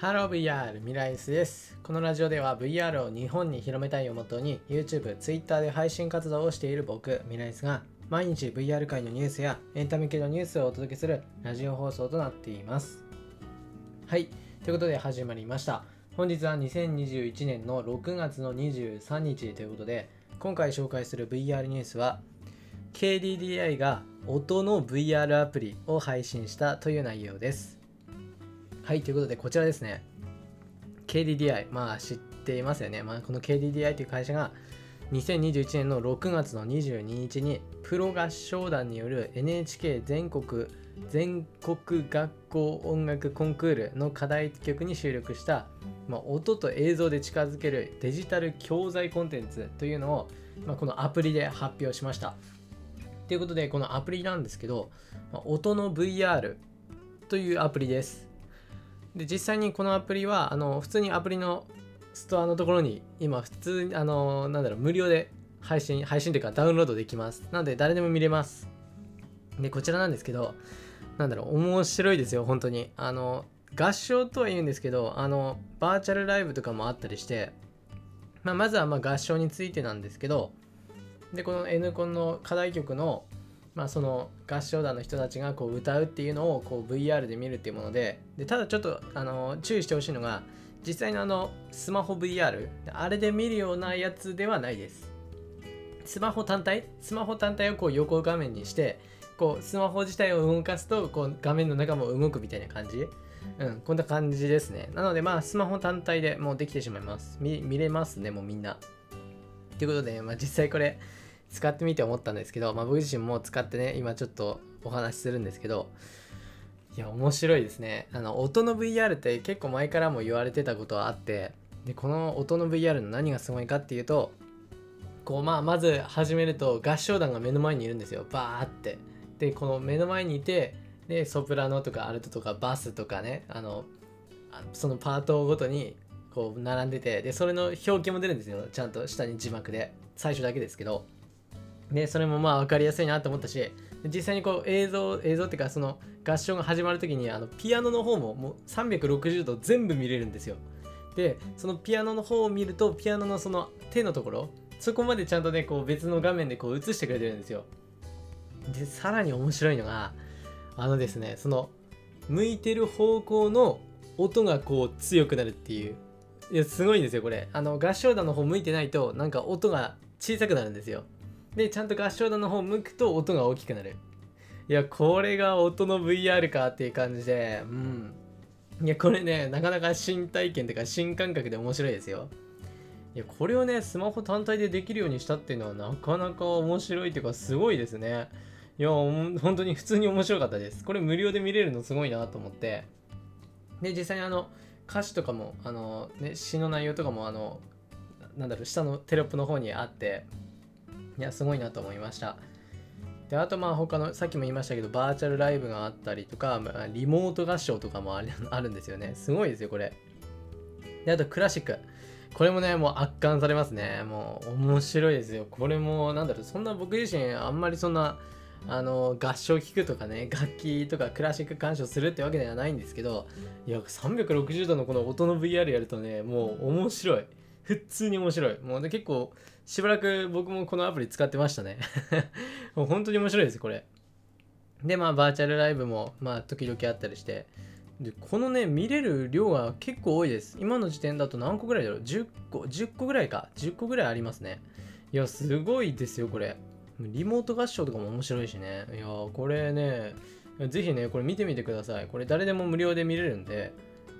ハロー VR ミライスです。このラジオでは VR を日本に広めたいをもとに YouTube、Twitter で配信活動をしている僕ミライスが毎日 VR 界のニュースやエンタメ系のニュースをお届けするラジオ放送となっています。はい、ということで始まりました。本日は2021年の6月の23日ということで、今回紹介する VR ニュースは KDDI が音の VR アプリを配信したという内容です。はい、ということでこちらですね。KDDI、知っていますよね。この KDDI という会社が2021年の6月の22日にプロ合唱団による NHK 全国学校音楽コンクールの課題曲に収録した、音と映像で近づけるデジタル教材コンテンツというのを、このアプリで発表しました。ということでこのアプリなんですけど、音の VR というアプリです。で実際にこのアプリは普通にアプリのストアのところに今普通に無料で配信というかダウンロードできます。なので誰でも見れます。でこちらなんですけど面白いですよ。本当に合唱とは言うんですけどバーチャルライブとかもあったりして、まずは合唱についてなんですけど、でこの N コンの課題曲のその合唱団の人たちが歌うっていうのをVR で見るっていうもの でただちょっと注意してほしいのが、実際のスマホ VR あれで見るようなやつではないです。スマホ単体を横画面にしてスマホ自体を動かすと画面の中も動くみたいな感じ、こんな感じですね。なのでスマホ単体でもうできてしまいます。 見れますねもうみんなということで、実際これ使ってみて思ったんですけど、僕自身も使ってね今ちょっとお話しするんですけど、いや面白いですね。音の VR って結構前からも言われてたことはあって、でこの音の VR の何がすごいかっていうとまず始めると合唱団が目の前にいるんですよ。バーってでこの目の前にいて、でソプラノとかアルトとかバスとかねそのパートごとに並んでて、でそれの表記も出るんですよ。ちゃんと下に字幕で最初だけですけど、でそれも分かりやすいなと思ったし、実際に映像っていうかその合唱が始まる時にピアノの方もう360度全部見れるんですよ。でそのピアノの方を見るとピアノのその手のところそこまでちゃんとね別の画面で映してくれてるんですよ。でさらに面白いのがですね、その向いてる方向の音が強くなるっていう、いやすごいんですよこれ。合唱団の方向いてないと音が小さくなるんですよ。でちゃんと合唱団の方向くと音が大きくなる。いやこれが音の VR かっていう感じで、いやこれねなかなか新体験とか新感覚で面白いですよ。いやこれをねスマホ単体でできるようにしたっていうのはなかなか面白いっていうかすごいですね。いや本当に普通に面白かったです。これ無料で見れるのすごいなと思って、で実際に歌詞とかも詩の内容とかも下のテロップの方にあって、いやすごいなと思いました。であと他のさっきも言いましたけどバーチャルライブがあったりとかリモート合唱とかもあるんですよね。すごいですよこれ。であとクラシック、これもねもう圧巻されますね。もう面白いですよこれも。そんな僕自身あんまりそんな合唱聴くとかね楽器とかクラシック鑑賞するってわけではないんですけど、いや360度のこの音の VR やるとねもう面白い、普通に面白い。もうで結構しばらく僕もこのアプリ使ってましたねもう本当に面白いですこれで。バーチャルライブも時々あったりして、でこのね見れる量が結構多いです。今の時点だと何個ぐらいだろう、10個ぐらいありますね。いやすごいですよこれ。リモート合唱とかも面白いしね。いやこれねぜひねこれ見てみてください。これ誰でも無料で見れるんで、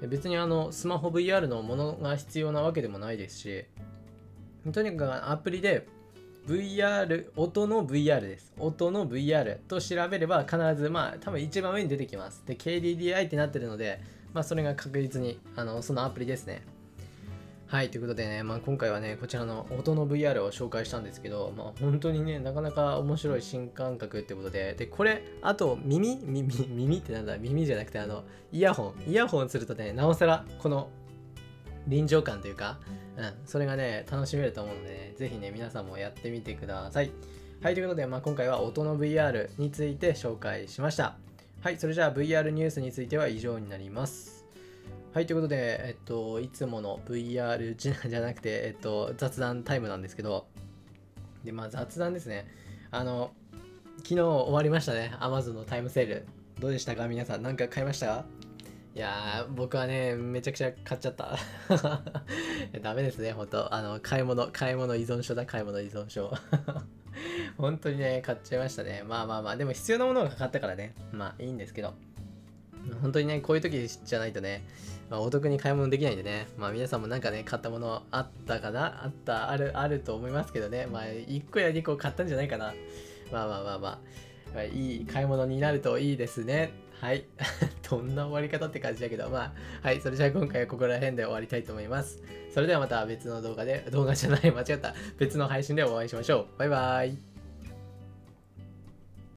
別にスマホ VR のものが必要なわけでもないですし、とにかくアプリで VR 音の VR です。音の VR と調べれば必ず多分一番上に出てきます。で KDDI ってなってるので、それが確実にそのアプリですね。はい、ということでね、今回はねこちらの音の VR を紹介したんですけど、本当にねなかなか面白い新感覚ってことで、でこれあと耳ってなんだ、耳じゃなくてイヤホンするとねなおさらこの臨場感というか、それがね楽しめると思うので、ぜひね皆さんもやってみてください。はい、ということで、今回は音の VR について紹介しました。はい、それじゃあ VR ニュースについては以上になります。はい、ということで、いつもの VR じゃなくて、雑談タイムなんですけど、で、まあ、雑談ですね。昨日終わりましたね。Amazon のタイムセール。どうでしたか皆さん、なんか買いました？いやー、僕はね、めちゃくちゃ買っちゃった。ダメですね、ほんと。買い物依存症だ、買い物依存症。本当にね、買っちゃいましたね。まあまあまあ、でも必要なものが買ったからね、まあいいんですけど。本当にね、こういう時じゃないとね、まあ、お得に買い物できないんでね、まあ皆さんもなんかね、買ったものあったかな、あると思いますけどね、まあ1個や2個買ったんじゃないかな。まあまあまあまあ、いい買い物になるといいですね。はい。どんな終わり方って感じだけど、まあ、はい、それじゃあ今回はここら辺で終わりたいと思います。それではまた別の動画じゃない、間違った、別の配信でお会いしましょう。バイバーイ。